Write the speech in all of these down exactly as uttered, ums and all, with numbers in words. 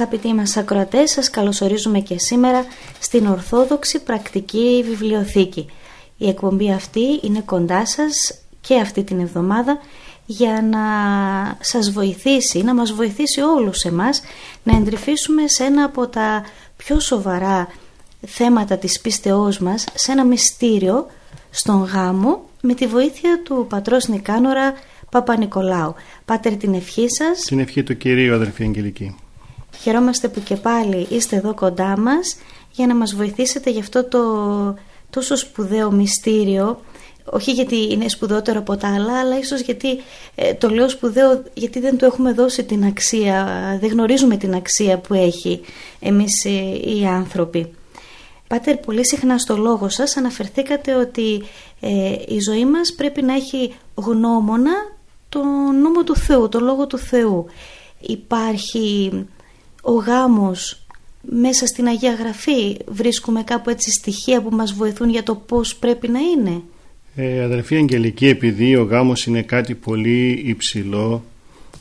Αγαπητοί μας ακροατές, σας καλωσορίζουμε και σήμερα στην Ορθόδοξη Πρακτική Βιβλιοθήκη. Η εκπομπή αυτή είναι κοντά σας και αυτή την εβδομάδα για να σας βοηθήσει, να μας βοηθήσει όλους εμάς να εντρυφήσουμε σε ένα από τα πιο σοβαρά θέματα της πίστεώς μας, σε ένα μυστήριο στον γάμο, με τη βοήθεια του πατρός Νικάνορα Παπανικολάου. Πάτερ, την ευχή σας. Την ευχή του Κυρίου, αδελφοί Αγγελική. Χαιρόμαστε που και πάλι είστε εδώ κοντά μας για να μας βοηθήσετε για αυτό το τόσο σπουδαίο μυστήριο. Όχι γιατί είναι σπουδότερο από τα άλλα, αλλά ίσως γιατί ε, το λέω σπουδαίο, γιατί δεν του έχουμε δώσει την αξία, δεν γνωρίζουμε την αξία που έχει εμείς οι άνθρωποι. Πάτερ, πολύ συχνά στο λόγο σας αναφερθήκατε ότι ε, η ζωή μας πρέπει να έχει γνώμονα τον νόμο του Θεού, τον λόγο του Θεού. Υπάρχει ο γάμος μέσα στην Αγία Γραφή, βρίσκουμε κάπου έτσι στοιχεία που μας βοηθούν για το πώς πρέπει να είναι? Ε, αδερφή Αγγελική, επειδή ο γάμος είναι κάτι πολύ υψηλό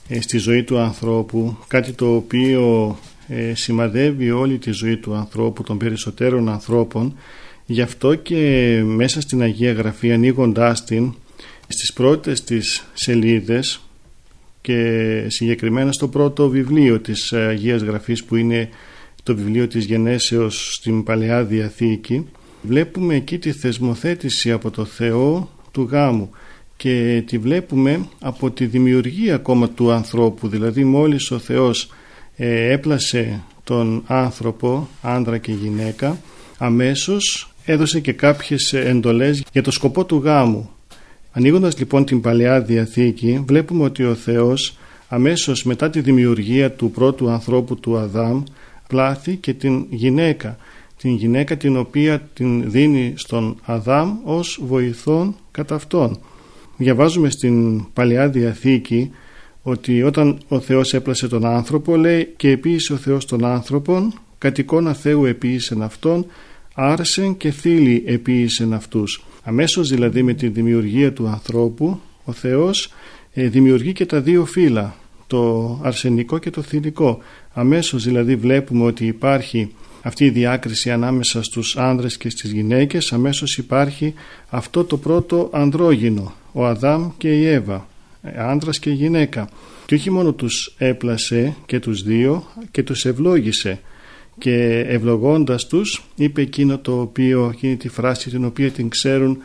ε, στη ζωή του ανθρώπου, κάτι το οποίο ε, σημαδεύει όλη τη ζωή του ανθρώπου, των περισσότερων ανθρώπων, γι' αυτό και μέσα στην Αγία Γραφή, ανοίγοντάς την, στις πρώτες της σελίδες και συγκεκριμένα στο πρώτο βιβλίο της Αγίας Γραφής, που είναι το βιβλίο της Γενέσεως στην Παλαιά Διαθήκη, βλέπουμε εκεί τη θεσμοθέτηση από το Θεό του γάμου και τη βλέπουμε από τη δημιουργία ακόμα του ανθρώπου. Δηλαδή μόλις ο Θεός ε, έπλασε τον άνθρωπο, άντρα και γυναίκα, αμέσως έδωσε και κάποιες εντολές για το σκοπό του γάμου. Ανοίγοντας λοιπόν την Παλαιά Διαθήκη, βλέπουμε ότι ο Θεός αμέσως μετά τη δημιουργία του πρώτου ανθρώπου, του Αδάμ, πλάθη και την γυναίκα. Την γυναίκα την οποία την δίνει στον Αδάμ ως βοηθόν κατά αυτόν. Διαβάζουμε στην Παλαιά Διαθήκη ότι όταν ο Θεός έπλασε τον άνθρωπο, λέει, «Και επίησε ο Θεός τον άνθρωπον, κατοικώνα Θεού επίησεν αυτόν, άρσεν και θήλη επίησεν αυτούς». Αμέσως δηλαδή με τη δημιουργία του ανθρώπου, ο Θεός ε, δημιουργεί και τα δύο φύλα, το αρσενικό και το θηλυκό. Αμέσως δηλαδή βλέπουμε ότι υπάρχει αυτή η διάκριση ανάμεσα στους άνδρες και στις γυναίκες. Αμέσως υπάρχει αυτό το πρώτο ανδρόγυνο, ο Αδάμ και η Εύα, άνδρας και γυναίκα. Και όχι μόνο τους έπλασε και τους δύο, και τους ευλόγησε. Και ευλογώντας τους είπε εκείνο το οποίο, εκείνη τη φράση την οποία την ξέρουν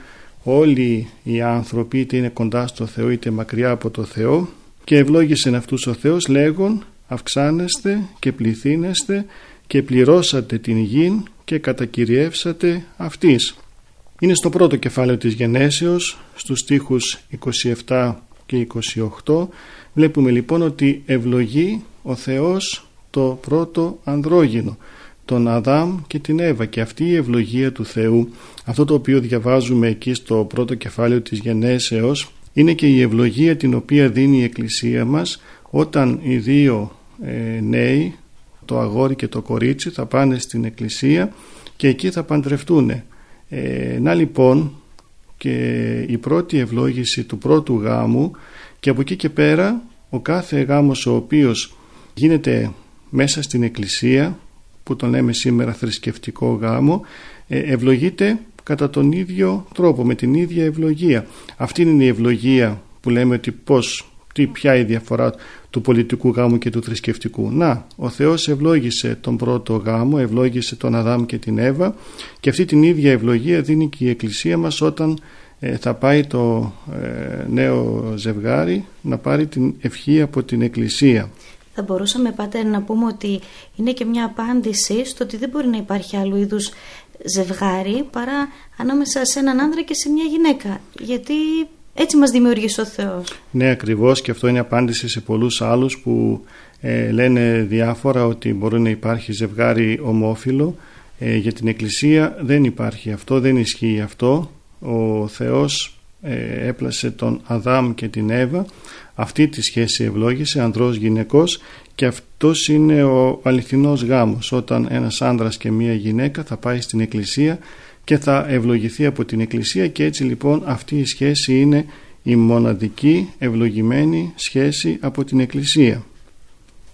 όλοι οι άνθρωποι, είτε είναι κοντά στο Θεό είτε μακριά από το Θεό, και ευλόγησεν αυτούς ο Θεός λέγον, «Αυξάνεστε και πληθύνεστε και πληρώσατε την γην και κατακυριεύσατε αυτής». Είναι στο πρώτο κεφάλαιο της Γενέσεως, στους στίχους είκοσι επτά και είκοσι οκτώ. Βλέπουμε λοιπόν ότι ευλογεί ο Θεός το πρώτο ανδρόγυνο, τον Αδάμ και την Εύα, και αυτή η ευλογία του Θεού, αυτό το οποίο διαβάζουμε εκεί στο πρώτο κεφάλαιο της Γενέσεως, είναι και η ευλογία την οποία δίνει η Εκκλησία μας όταν οι δύο ε, νέοι, το αγόρι και το κορίτσι, θα πάνε στην Εκκλησία και εκεί θα παντρευτούν. Ε, να λοιπόν και η πρώτη ευλόγηση του πρώτου γάμου, και από εκεί και πέρα ο κάθε γάμος ο οποίος γίνεται μέσα στην Εκκλησία, που τον λέμε σήμερα θρησκευτικό γάμο, ευλογείται κατά τον ίδιο τρόπο, με την ίδια ευλογία. Αυτή είναι η ευλογία που λέμε ότι πώς, τι, ποια η διαφορά του πολιτικού γάμου και του θρησκευτικού. Να, ο Θεός ευλόγησε τον πρώτο γάμο, ευλόγησε τον Αδάμ και την Εύα, και αυτή την ίδια ευλογία δίνει και η Εκκλησία μας όταν ε, θα πάει το ε, νέο ζευγάρι να πάρει την ευχή από την Εκκλησία. Θα μπορούσαμε, Πάτερ, να πούμε ότι είναι και μια απάντηση στο ότι δεν μπορεί να υπάρχει άλλου είδους ζευγάρι παρά ανάμεσα σε έναν άντρα και σε μια γυναίκα, γιατί έτσι μας δημιούργησε ο Θεός. Ναι, ακριβώς, και αυτό είναι απάντηση σε πολλούς άλλους που ε, λένε διάφορα ότι μπορεί να υπάρχει ζευγάρι ομόφυλο. Ε, για την Εκκλησία δεν υπάρχει αυτό, δεν ισχύει αυτό. Ο Θεός ε, έπλασε τον Αδάμ και την Εύα, αυτή τη σχέση ευλόγησε, ανδρός γυναικός, και αυτός είναι ο αληθινός γάμος, όταν ένας άνδρας και μία γυναίκα θα πάει στην Εκκλησία και θα ευλογηθεί από την Εκκλησία. Και έτσι λοιπόν αυτή η σχέση είναι η μοναδική ευλογημένη σχέση από την Εκκλησία.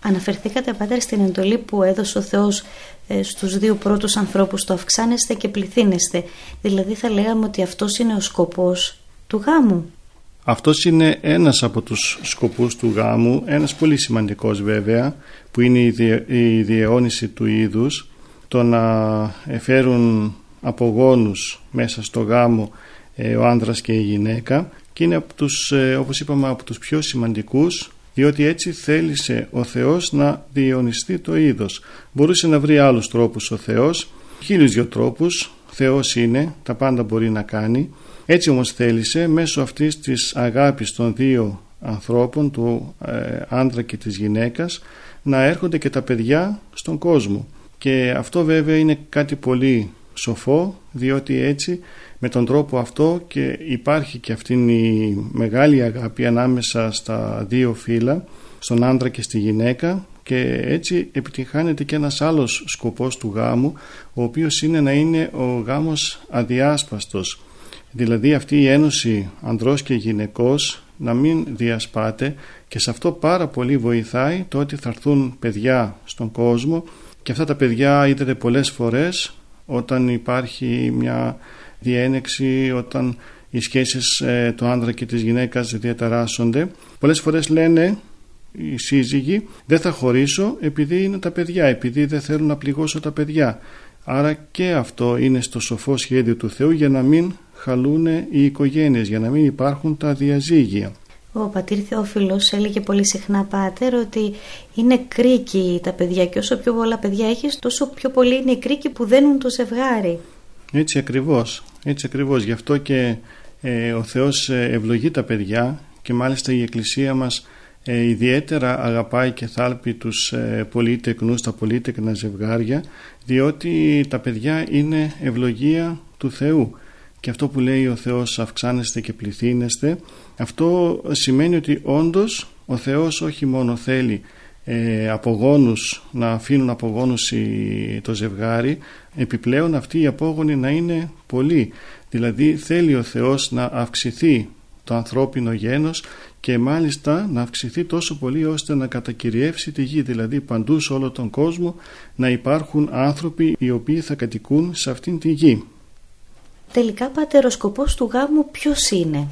Αναφερθήκατε, Πάτερ, στην εντολή που έδωσε ο Θεός ε, στους δύο πρώτους ανθρώπους, το αυξάνεστε και πληθύνεστε. Δηλαδή θα λέγαμε ότι αυτός είναι ο σκοπός του γάμου. Αυτός είναι ένας από τους σκοπούς του γάμου, ένας πολύ σημαντικός βέβαια, που είναι η διαιώνιση του είδους, το να φέρουν απογόνους μέσα στο γάμο ε, ο άντρας και η γυναίκα, και είναι από τους, ε, όπως είπαμε, από τους πιο σημαντικούς, διότι έτσι θέλησε ο Θεός να διαιωνιστεί το είδος. Μπορούσε να βρει άλλους τρόπους ο Θεός, χίλιους δυο τρόπους, Θεός είναι, τα πάντα μπορεί να κάνει. Έτσι όμως θέλησε, μέσω αυτής της αγάπης των δύο ανθρώπων, του ε, άντρα και της γυναίκας, να έρχονται και τα παιδιά στον κόσμο. Και αυτό βέβαια είναι κάτι πολύ σοφό, διότι έτσι με τον τρόπο αυτό και υπάρχει και αυτήν η μεγάλη αγάπη ανάμεσα στα δύο φύλλα, στον άντρα και στη γυναίκα, και έτσι επιτυγχάνεται και ένας άλλος σκοπός του γάμου, ο οποίος είναι να είναι ο γάμος αδιάσπαστος. Δηλαδή αυτή η ένωση ανδρός και γυναικός να μην διασπάται, και σε αυτό πάρα πολύ βοηθάει το ότι θα έρθουν παιδιά στον κόσμο, και αυτά τα παιδιά είδατε πολλές φορές όταν υπάρχει μια διένεξη, όταν οι σχέσεις ε, του άντρα και της γυναίκας διαταράσσονται. Πολλές φορές λένε οι σύζυγοι, δεν θα χωρίσω επειδή είναι τα παιδιά, επειδή δεν θέλω να πληγώσω τα παιδιά. Άρα και αυτό είναι στο σοφό σχέδιο του Θεού, για να μην χαλούν οι οικογένειες, για να μην υπάρχουν τα διαζύγια. Ο πατήρ Θεόφιλος έλεγε πολύ συχνά, Πάτερ, ότι είναι κρίκοι τα παιδιά, και όσο πιο πολλά παιδιά έχεις, τόσο πιο πολύ είναι οι κρίκοι που δένουν το ζευγάρι. Έτσι ακριβώς, έτσι ακριβώς. Γι' αυτό και ε, ο Θεός ευλογεί τα παιδιά, και μάλιστα η Εκκλησία μας Ε, ιδιαίτερα αγαπάει και θάλπει τους ε, πολύτεκνους, τα πολύτεκνα ζευγάρια, διότι τα παιδιά είναι ευλογία του Θεού. Και αυτό που λέει ο Θεός, αυξάνεστε και πληθύνεστε, αυτό σημαίνει ότι όντως ο Θεός όχι μόνο θέλει ε, απογόνους, να αφήνουν απογόνους η, το ζευγάρι, επιπλέον αυτοί οι απόγονοι να είναι πολλοί. Δηλαδή θέλει ο Θεός να αυξηθεί το ανθρώπινο γένος, και μάλιστα να αυξηθεί τόσο πολύ ώστε να κατακυριεύσει τη γη, δηλαδή παντού σε όλο τον κόσμο να υπάρχουν άνθρωποι οι οποίοι θα κατοικούν σε αυτήν τη γη. Τελικά, Πάτερ, ο σκοπός του γάμου ποιος είναι?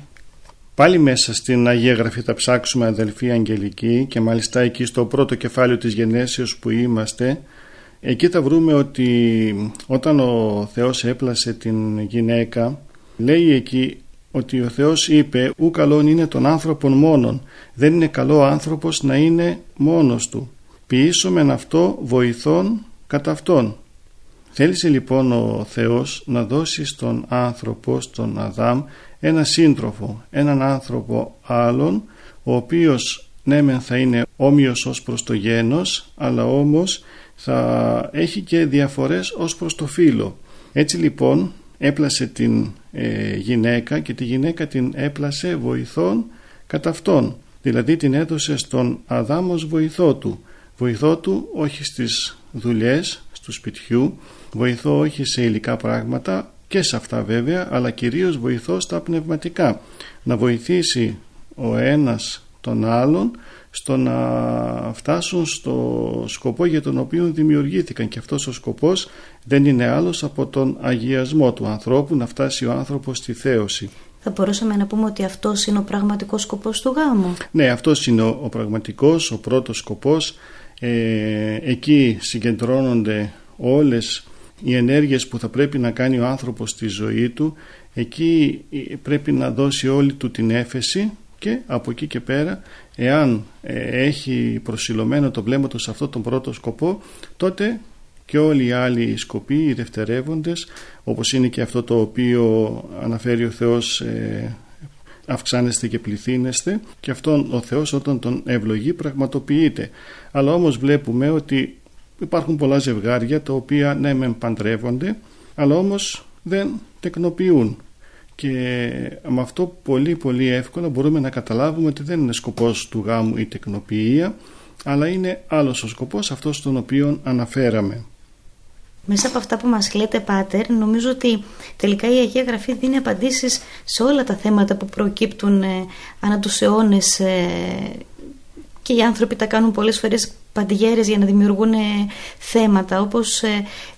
Πάλι μέσα στην Αγία Γραφή θα ψάξουμε, αδελφοί αγγελικοί, και μάλιστα εκεί στο πρώτο κεφάλαιο της Γενέσεως που είμαστε, εκεί θα βρούμε ότι όταν ο Θεός έπλασε την γυναίκα, λέει εκεί ότι ο Θεός είπε, ου καλόν είναι των άνθρωπων μόνον, δεν είναι καλό άνθρωπος να είναι μόνος του, ποιήσομεν αυτό βοηθών κατά αυτόν. Θέλησε λοιπόν ο Θεός να δώσει στον άνθρωπο, στον Αδάμ, ένα σύντροφο, έναν άνθρωπο άλλον, ο οποίος ναι μεν θα είναι όμοιος ως προς το γένος, αλλά όμως θα έχει και διαφορές ως προς το φύλο. Έτσι λοιπόν έπλασε την ε, γυναίκα, και τη γυναίκα την έπλασε βοηθών κατά αυτόν, δηλαδή την έδωσε στον Αδάμ ως βοηθό του, βοηθό του όχι στις δουλειές του σπιτιού, βοηθό όχι σε υλικά πράγματα, και σε αυτά βέβαια, αλλά κυρίως βοηθό στα πνευματικά, να βοηθήσει ο ένας των άλλων στο να φτάσουν στο σκοπό για τον οποίο δημιουργήθηκαν, και αυτός ο σκοπός δεν είναι άλλος από τον αγιασμό του ανθρώπου, να φτάσει ο άνθρωπος στη θέωση. Θα μπορούσαμε να πούμε ότι αυτός είναι ο πραγματικός σκοπός του γάμου. Ναι, αυτός είναι ο, ο πραγματικός, ο πρώτος σκοπός. Ε, εκεί συγκεντρώνονται όλες οι ενέργειες που θα πρέπει να κάνει ο άνθρωπος στη ζωή του. Εκεί πρέπει να δώσει όλη του την έφεση, και από εκεί και πέρα, εάν έχει προσιλωμένο το βλέμμα του σε αυτόν τον πρώτο σκοπό, τότε και όλοι οι άλλοι σκοποί, οι δευτερεύοντες, όπως είναι και αυτό το οποίο αναφέρει ο Θεός, ε, αυξάνεστε και πληθύνεστε, και αυτόν ο Θεός όταν τον ευλογεί πραγματοποιείται. Αλλά όμως βλέπουμε ότι υπάρχουν πολλά ζευγάρια τα οποία ναι μεν παντρεύονται, αλλά όμως δεν τεκνοποιούν, και με αυτό πολύ πολύ εύκολα μπορούμε να καταλάβουμε ότι δεν είναι σκοπός του γάμου η τεκνοποιία, αλλά είναι άλλος ο σκοπός, αυτός τον οποίο αναφέραμε. Μέσα από αυτά που μας λέτε, Πάτερ, νομίζω ότι τελικά η Αγία Γραφή δίνει απαντήσεις σε όλα τα θέματα που προκύπτουν ε, ανά τους αιώνες, ε, και οι άνθρωποι τα κάνουν πολλές φορές παντιγέρες για να δημιουργούν ε, θέματα. Όπως ε,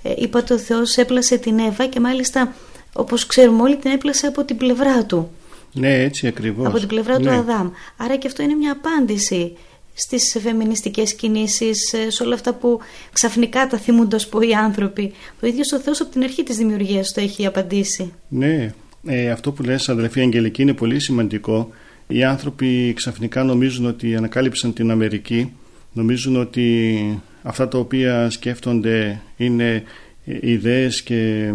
ε, είπατε, ο Θεός έπλασε την Εύα, και μάλιστα όπως ξέρουμε όλοι την έπλασε από την πλευρά του. Ναι, έτσι ακριβώς. Από την πλευρά ναι. του Αδάμ. Άρα και αυτό είναι μια απάντηση στις φεμινιστικές κινήσεις, σε όλα αυτά που ξαφνικά τα θυμούνται, ας πω, οι άνθρωποι. Ο ίδιος ο Θεός από την αρχή της δημιουργίας το έχει απαντήσει. Ναι, ε, αυτό που λες, αδελφή Αγγελική, είναι πολύ σημαντικό. Οι άνθρωποι ξαφνικά νομίζουν ότι ανακάλυψαν την Αμερική, νομίζουν ότι αυτά τα οποία σκέφτονται είναι ιδέες και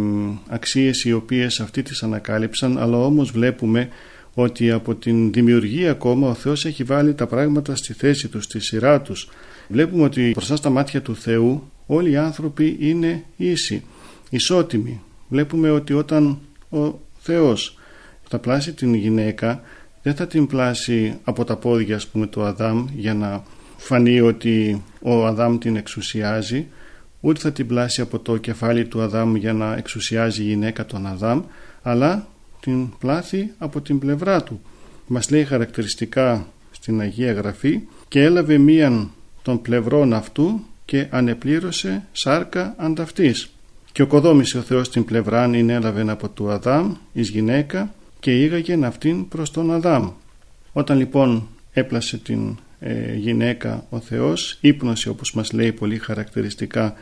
αξίες οι οποίες αυτοί τις ανακάλυψαν, αλλά όμως βλέπουμε ότι από την δημιουργία ακόμα ο Θεός έχει βάλει τα πράγματα στη θέση τους, στη σειρά τους. Βλέπουμε ότι μπροστά στα μάτια του Θεού όλοι οι άνθρωποι είναι ίσοι, ισότιμοι. Βλέπουμε ότι όταν ο Θεός θα πλάσει την γυναίκα, δεν θα την πλάσει από τα πόδια, ας πούμε, του Αδάμ, για να φανεί ότι ο Αδάμ την εξουσιάζει, ούτε θα την πλάσει από το κεφάλι του Αδάμ για να εξουσιάζει η γυναίκα τον Αδάμ, αλλά την πλάθη από την πλευρά του. Μας λέει χαρακτηριστικά στην Αγία Γραφή: «Και έλαβε μίαν των πλευρών αυτού και ανεπλήρωσε σάρκα ανταυτής. Και οκοδόμησε ο Θεός την πλευράν ειν έλαβεν από του Αδάμ εις γυναίκα και ήγαγεν αυτήν προς τον Αδάμ». Όταν λοιπόν έπλασε την ε, γυναίκα ο Θεός, ύπνωσε, όπως μας λέει πολύ χαρακτηριστικά,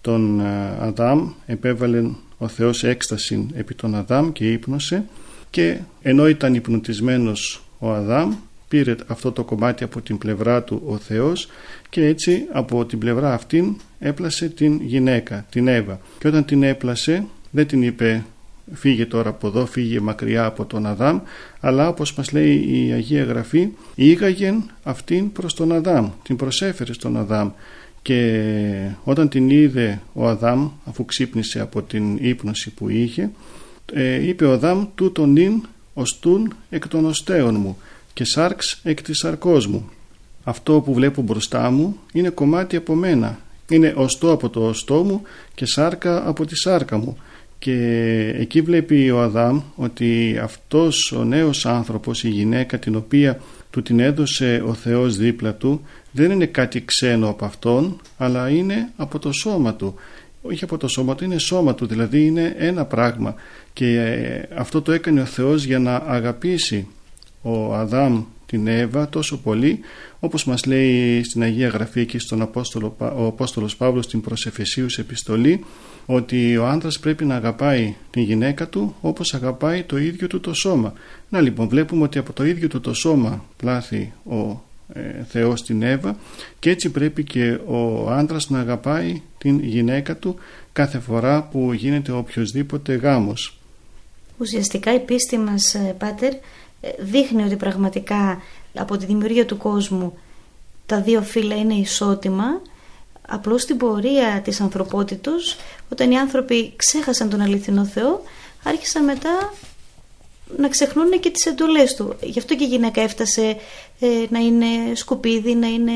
τον ε, Αδάμ, επέβαλεν ο Θεός έκσταση επί τον Αδάμ και ύπνωσε, και ενώ ήταν υπνοτισμένος ο Αδάμ, πήρε αυτό το κομμάτι από την πλευρά του ο Θεός, και έτσι από την πλευρά αυτήν έπλασε την γυναίκα, την Εύα. Και όταν την έπλασε δεν την είπε φύγε τώρα από εδώ, φύγε μακριά από τον Αδάμ, αλλά όπως μας λέει η Αγία Γραφή, ήγαγεν αυτήν προς τον Αδάμ, την προσέφερε στον Αδάμ. Και όταν την είδε ο Αδάμ, αφού ξύπνησε από την ύπνωση που είχε, ε, είπε ο Αδάμ: «Τούτον ειν οστούν εκ των οστέων μου και σάρξ εκ της σαρκός μου». Αυτό που βλέπω μπροστά μου είναι κομμάτι από μένα. Είναι οστό από το οστό μου και σάρκα από τη σάρκα μου. Και εκεί βλέπει ο Αδάμ ότι αυτός ο νέος άνθρωπος, η γυναίκα την οποία του την έδωσε ο Θεός δίπλα του, δεν είναι κάτι ξένο από αυτόν, αλλά είναι από το σώμα του. Όχι από το σώμα του, είναι σώμα του, δηλαδή είναι ένα πράγμα. Και αυτό το έκανε ο Θεός για να αγαπήσει ο Αδάμ την Εύα τόσο πολύ, όπως μας λέει στην Αγία Γραφή και στον Απόστολο, ο Απόστολος Παύλος στην προς Εφεσίους επιστολή, ότι ο άντρας πρέπει να αγαπάει την γυναίκα του όπως αγαπάει το ίδιο του το σώμα. Να λοιπόν, βλέπουμε ότι από το ίδιο του το σώμα πλάθει ο ε, Θεός την Εύα, και έτσι πρέπει και ο άντρας να αγαπάει την γυναίκα του κάθε φορά που γίνεται οποιοδήποτε γάμος. Ουσιαστικά η πίστη μας, Πάτερ, δείχνει ότι πραγματικά από τη δημιουργία του κόσμου τα δύο φύλλα είναι ισότιμα. Απλώς στην πορεία της ανθρωπότητος, όταν οι άνθρωποι ξέχασαν τον αληθινό Θεό, άρχισαν μετά να ξεχνούν και τις εντολές του. Γι' αυτό και η γυναίκα έφτασε ε, να είναι σκουπίδι, να είναι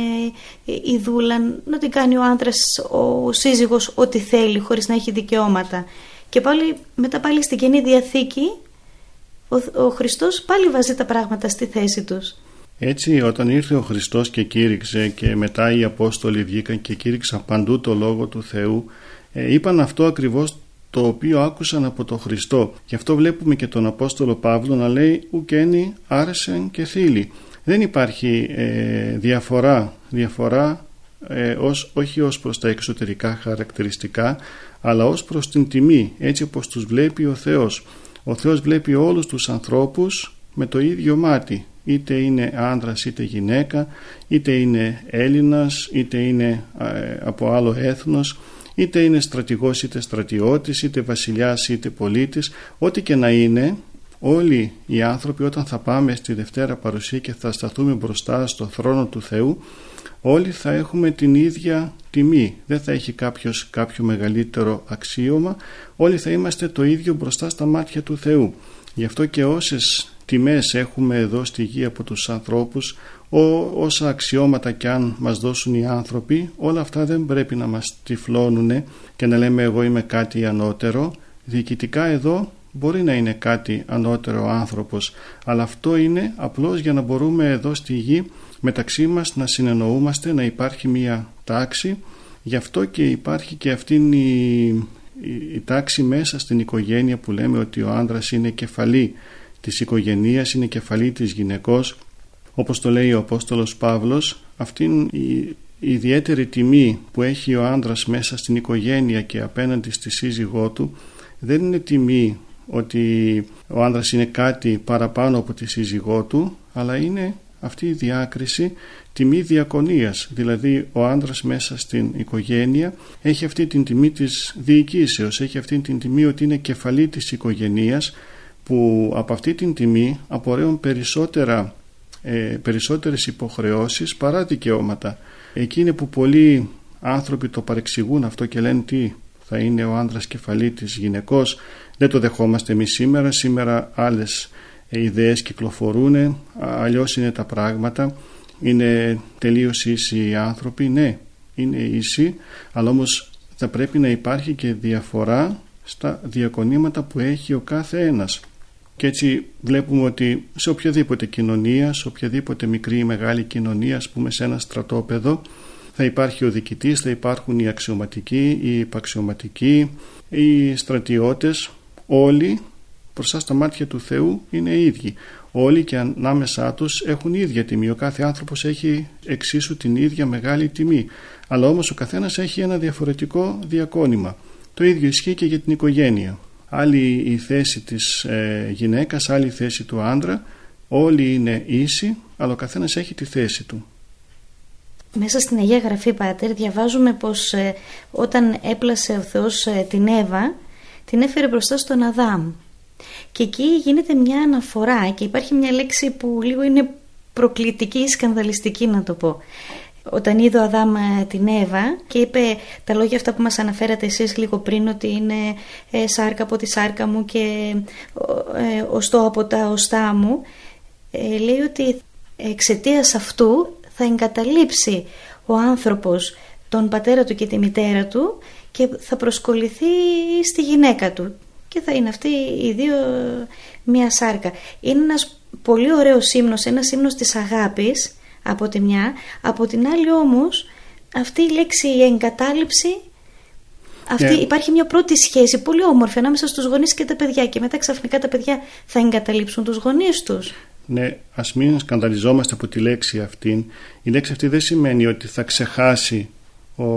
ιδούλα, να την κάνει ο άντρας, ο σύζυγος, ό,τι θέλει, χωρίς να έχει δικαιώματα. Και πάλι, μετά πάλι στην Καινή Διαθήκη, ο, ο Χριστός πάλι βάζει τα πράγματα στη θέση τους. Έτσι, όταν ήρθε ο Χριστός και κήρυξε και μετά οι Απόστολοι βγήκαν και κήρυξαν παντού το Λόγο του Θεού, ε, είπαν αυτό ακριβώς το οποίο άκουσαν από τον Χριστό. Γι' αυτό βλέπουμε και τον Απόστολο Παύλο να λέει «Ουκένι, άρεσεν και θύλοι». Δεν υπάρχει ε, διαφορά, διαφορά ε, ως, όχι ως προς τα εξωτερικά χαρακτηριστικά, αλλά ως προς την τιμή, έτσι όπως τους βλέπει ο Θεός. Ο Θεός βλέπει όλους τους ανθρώπους με το ίδιο μάτι, είτε είναι άντρας είτε γυναίκα, είτε είναι Έλληνας, είτε είναι ε, από άλλο έθνος, είτε είναι στρατηγός είτε στρατιώτης, είτε βασιλιάς είτε πολίτης, ό,τι και να είναι. Όλοι οι άνθρωποι όταν θα πάμε στη Δευτέρα Παρουσία και θα σταθούμε μπροστά στο θρόνο του Θεού, όλοι θα έχουμε την ίδια τιμή. Δεν θα έχει κάποιος κάποιο μεγαλύτερο αξίωμα. Όλοι θα είμαστε το ίδιο μπροστά στα μάτια του Θεού. Γι' αυτό και όσες τιμές έχουμε εδώ στη γη από τους ανθρώπους, ό, όσα αξιώματα κι αν μας δώσουν οι άνθρωποι, όλα αυτά δεν πρέπει να μας τυφλώνουν και να λέμε εγώ είμαι κάτι ανώτερο. Διοικητικά εδώ μπορεί να είναι κάτι ανώτερο ο άνθρωπος, αλλά αυτό είναι απλώς για να μπορούμε εδώ στη γη μεταξύ μας να συνεννοούμαστε, να υπάρχει μία τάξη. Γι' αυτό και υπάρχει και αυτή η, η, η τάξη μέσα στην οικογένεια που λέμε ότι ο άντρας είναι κεφαλή της οικογένειας, είναι κεφαλή της γυναικός. Όπως το λέει ο Απόστολος Παύλος, αυτήν η Η ιδιαίτερη τιμή που έχει ο άντρας μέσα στην οικογένεια και απέναντι στη σύζυγό του δεν είναι τιμή ότι ο άντρας είναι κάτι παραπάνω από τη σύζυγό του, αλλά είναι αυτή η διάκριση τιμή διακονίας. Δηλαδή ο άντρας μέσα στην οικογένεια έχει αυτή την τιμή της διοικήσεως, έχει αυτή την τιμή ότι είναι κεφαλή της οικογένειας, που από αυτή την τιμή απορρέουν περισσότερα, ε, περισσότερες υποχρεώσεις παρά δικαιώματα. Εκείνοι που πολλοί άνθρωποι το παρεξηγούν αυτό και λένε τι θα είναι ο άντρας κεφαλή της γυναικός, δεν το δεχόμαστε εμείς σήμερα, σήμερα άλλες ιδέες κυκλοφορούν, αλλιώς είναι τα πράγματα, είναι τελείως ίσοι οι άνθρωποι, ναι είναι ίσοι, αλλά όμως θα πρέπει να υπάρχει και διαφορά στα διακονήματα που έχει ο κάθε ένας. Και έτσι βλέπουμε ότι σε οποιαδήποτε κοινωνία, σε οποιαδήποτε μικρή ή μεγάλη κοινωνία, ας πούμε σε ένα στρατόπεδο, θα υπάρχει ο διοικητής, θα υπάρχουν οι αξιωματικοί, οι υπαξιωματικοί, οι στρατιώτες, όλοι μπροστά στα μάτια του Θεού είναι ίδιοι. Όλοι και ανάμεσά τους έχουν ίδια τιμή, ο κάθε άνθρωπος έχει εξίσου την ίδια μεγάλη τιμή, αλλά όμως ο καθένας έχει ένα διαφορετικό διακόνημα. Το ίδιο ισχύει και για την οικογένεια. Άλλη η θέση της ε, γυναίκας, άλλη η θέση του άντρα, όλοι είναι ίσοι, αλλά ο καθένας έχει τη θέση του. Μέσα στην Αγία Γραφή, Πάτερ, διαβάζουμε πως ε, όταν έπλασε ο Θεός ε, την Εύα, την έφερε μπροστά στον Αδάμ. Και εκεί γίνεται μια αναφορά και υπάρχει μια λέξη που λίγο είναι προκλητική ή σκανδαλιστική, να το πω. Όταν είδε ο Αδάμ την Εύα και είπε τα λόγια αυτά που μας αναφέρατε εσείς λίγο πριν, ότι είναι ε, σάρκα από τη σάρκα μου και ε, οστό από τα οστά μου, ε, λέει ότι εξαιτίας αυτού θα εγκαταλείψει ο άνθρωπος τον πατέρα του και τη μητέρα του και θα προσκοληθεί στη γυναίκα του και θα είναι αυτοί οι δύο μία σάρκα. Είναι ένας πολύ ωραίος ύμνος, ένας ύμνος της αγάπης από τη μια, από την άλλη όμως αυτή η λέξη η εγκατάλειψη, αυτή, yeah. υπάρχει μια πρώτη σχέση πολύ όμορφη ανάμεσα στους γονείς και τα παιδιά και μετά ξαφνικά τα παιδιά θα εγκαταλείψουν τους γονείς τους. Ναι, ας μην σκανδαλιζόμαστε από τη λέξη αυτή. Η λέξη αυτή δεν σημαίνει ότι θα ξεχάσει ο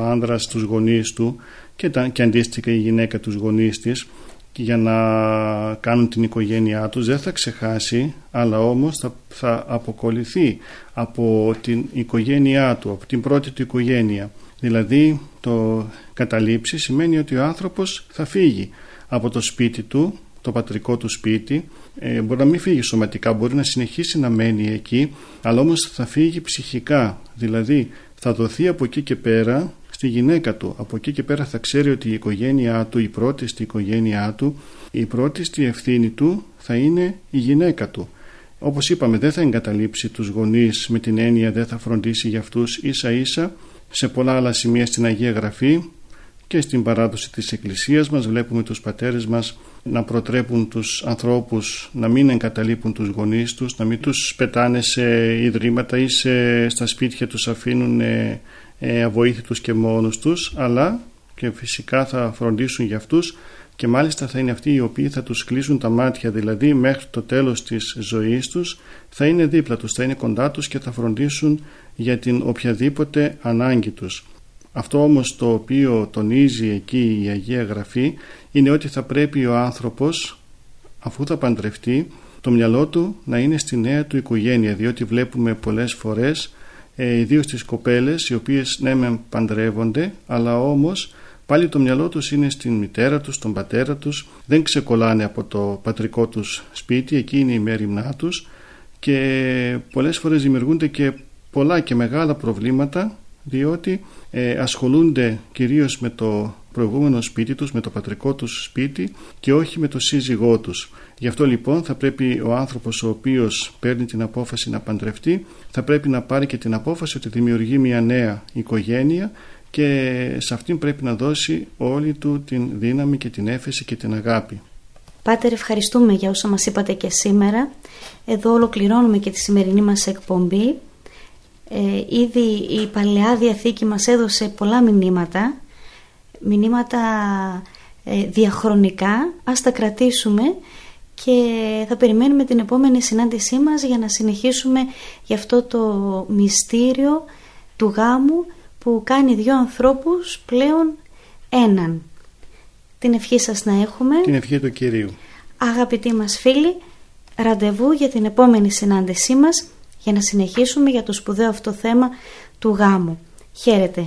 άνδρας τους γονείς του και, τα, και αντίστοιχα η γυναίκα τους γονείς της για να κάνουν την οικογένειά τους, δεν θα ξεχάσει, αλλά όμως θα, θα αποκολληθεί από την οικογένειά του, από την πρώτη του οικογένεια. Δηλαδή το καταλήψει σημαίνει ότι ο άνθρωπος θα φύγει από το σπίτι του, το πατρικό του σπίτι, ε, μπορεί να μην φύγει σωματικά, μπορεί να συνεχίσει να μένει εκεί, αλλά όμως θα φύγει ψυχικά, δηλαδή θα δοθεί από εκεί και πέρα στη γυναίκα του. Από εκεί και πέρα θα ξέρει ότι η οικογένειά του, η πρώτη στη οικογένειά του, η πρώτη στη ευθύνη του θα είναι η γυναίκα του. Όπως είπαμε, δεν θα εγκαταλείψει τους γονείς με την έννοια δεν θα φροντίσει για αυτούς, ίσα ίσα σε πολλά άλλα σημεία στην Αγία Γραφή και στην παράδοση της Εκκλησίας μας βλέπουμε τους πατέρες μας να προτρέπουν τους ανθρώπους να μην εγκαταλείπουν τους γονείς τους, να μην τους πετάνε σε ιδρύματα ή σε, στα σπίτια τους αφήνουν ε, ε, αβοήθητους και μόνους τους, αλλά και φυσικά θα φροντίσουν για αυτούς και μάλιστα θα είναι αυτοί οι οποίοι θα τους κλείσουν τα μάτια, δηλαδή μέχρι το τέλος της ζωής τους θα είναι δίπλα τους, θα είναι κοντά τους και θα φροντίσουν για την οποιαδήποτε ανάγκη τους. Αυτό όμως το οποίο τονίζει εκεί η Αγία Γραφή είναι ότι θα πρέπει ο άνθρωπος, αφού θα παντρευτεί, το μυαλό του να είναι στη νέα του οικογένεια, διότι βλέπουμε πολλές φορές, ε, ιδίως τις κοπέλες, οι οποίες ναι μεν παντρεύονται, αλλά όμως πάλι το μυαλό τους είναι στην μητέρα τους, στον πατέρα τους, δεν ξεκολλάνε από το πατρικό τους σπίτι, εκεί είναι η μέριμνά τους και πολλές φορές δημιουργούνται και πολλά και μεγάλα προβλήματα, διότι ε, ασχολούνται κυρίως με το προηγούμενο σπίτι τους, με το πατρικό τους σπίτι και όχι με το σύζυγό τους. Γι' αυτό λοιπόν θα πρέπει ο άνθρωπος ο οποίος παίρνει την απόφαση να παντρευτεί, θα πρέπει να πάρει και την απόφαση ότι δημιουργεί μια νέα οικογένεια και σε αυτήν πρέπει να δώσει όλη του την δύναμη και την έφεση και την αγάπη. Πάτερ, ευχαριστούμε για όσα μας είπατε και σήμερα. Εδώ ολοκληρώνουμε και τη σημερινή μας εκπομπή. Ε, ήδη η Παλαιά Διαθήκη μας έδωσε πολλά μηνύματα, μηνύματα ε, διαχρονικά. Ας τα κρατήσουμε και θα περιμένουμε την επόμενη συνάντησή μας για να συνεχίσουμε γι' αυτό το μυστήριο του γάμου που κάνει δύο ανθρώπους πλέον έναν. Την ευχή σας να έχουμε. Την ευχή του Κυρίου. Αγαπητοί μας φίλοι, ραντεβού για την επόμενη συνάντησή μας για να συνεχίσουμε για το σπουδαίο αυτό θέμα του γάμου. Χαίρετε.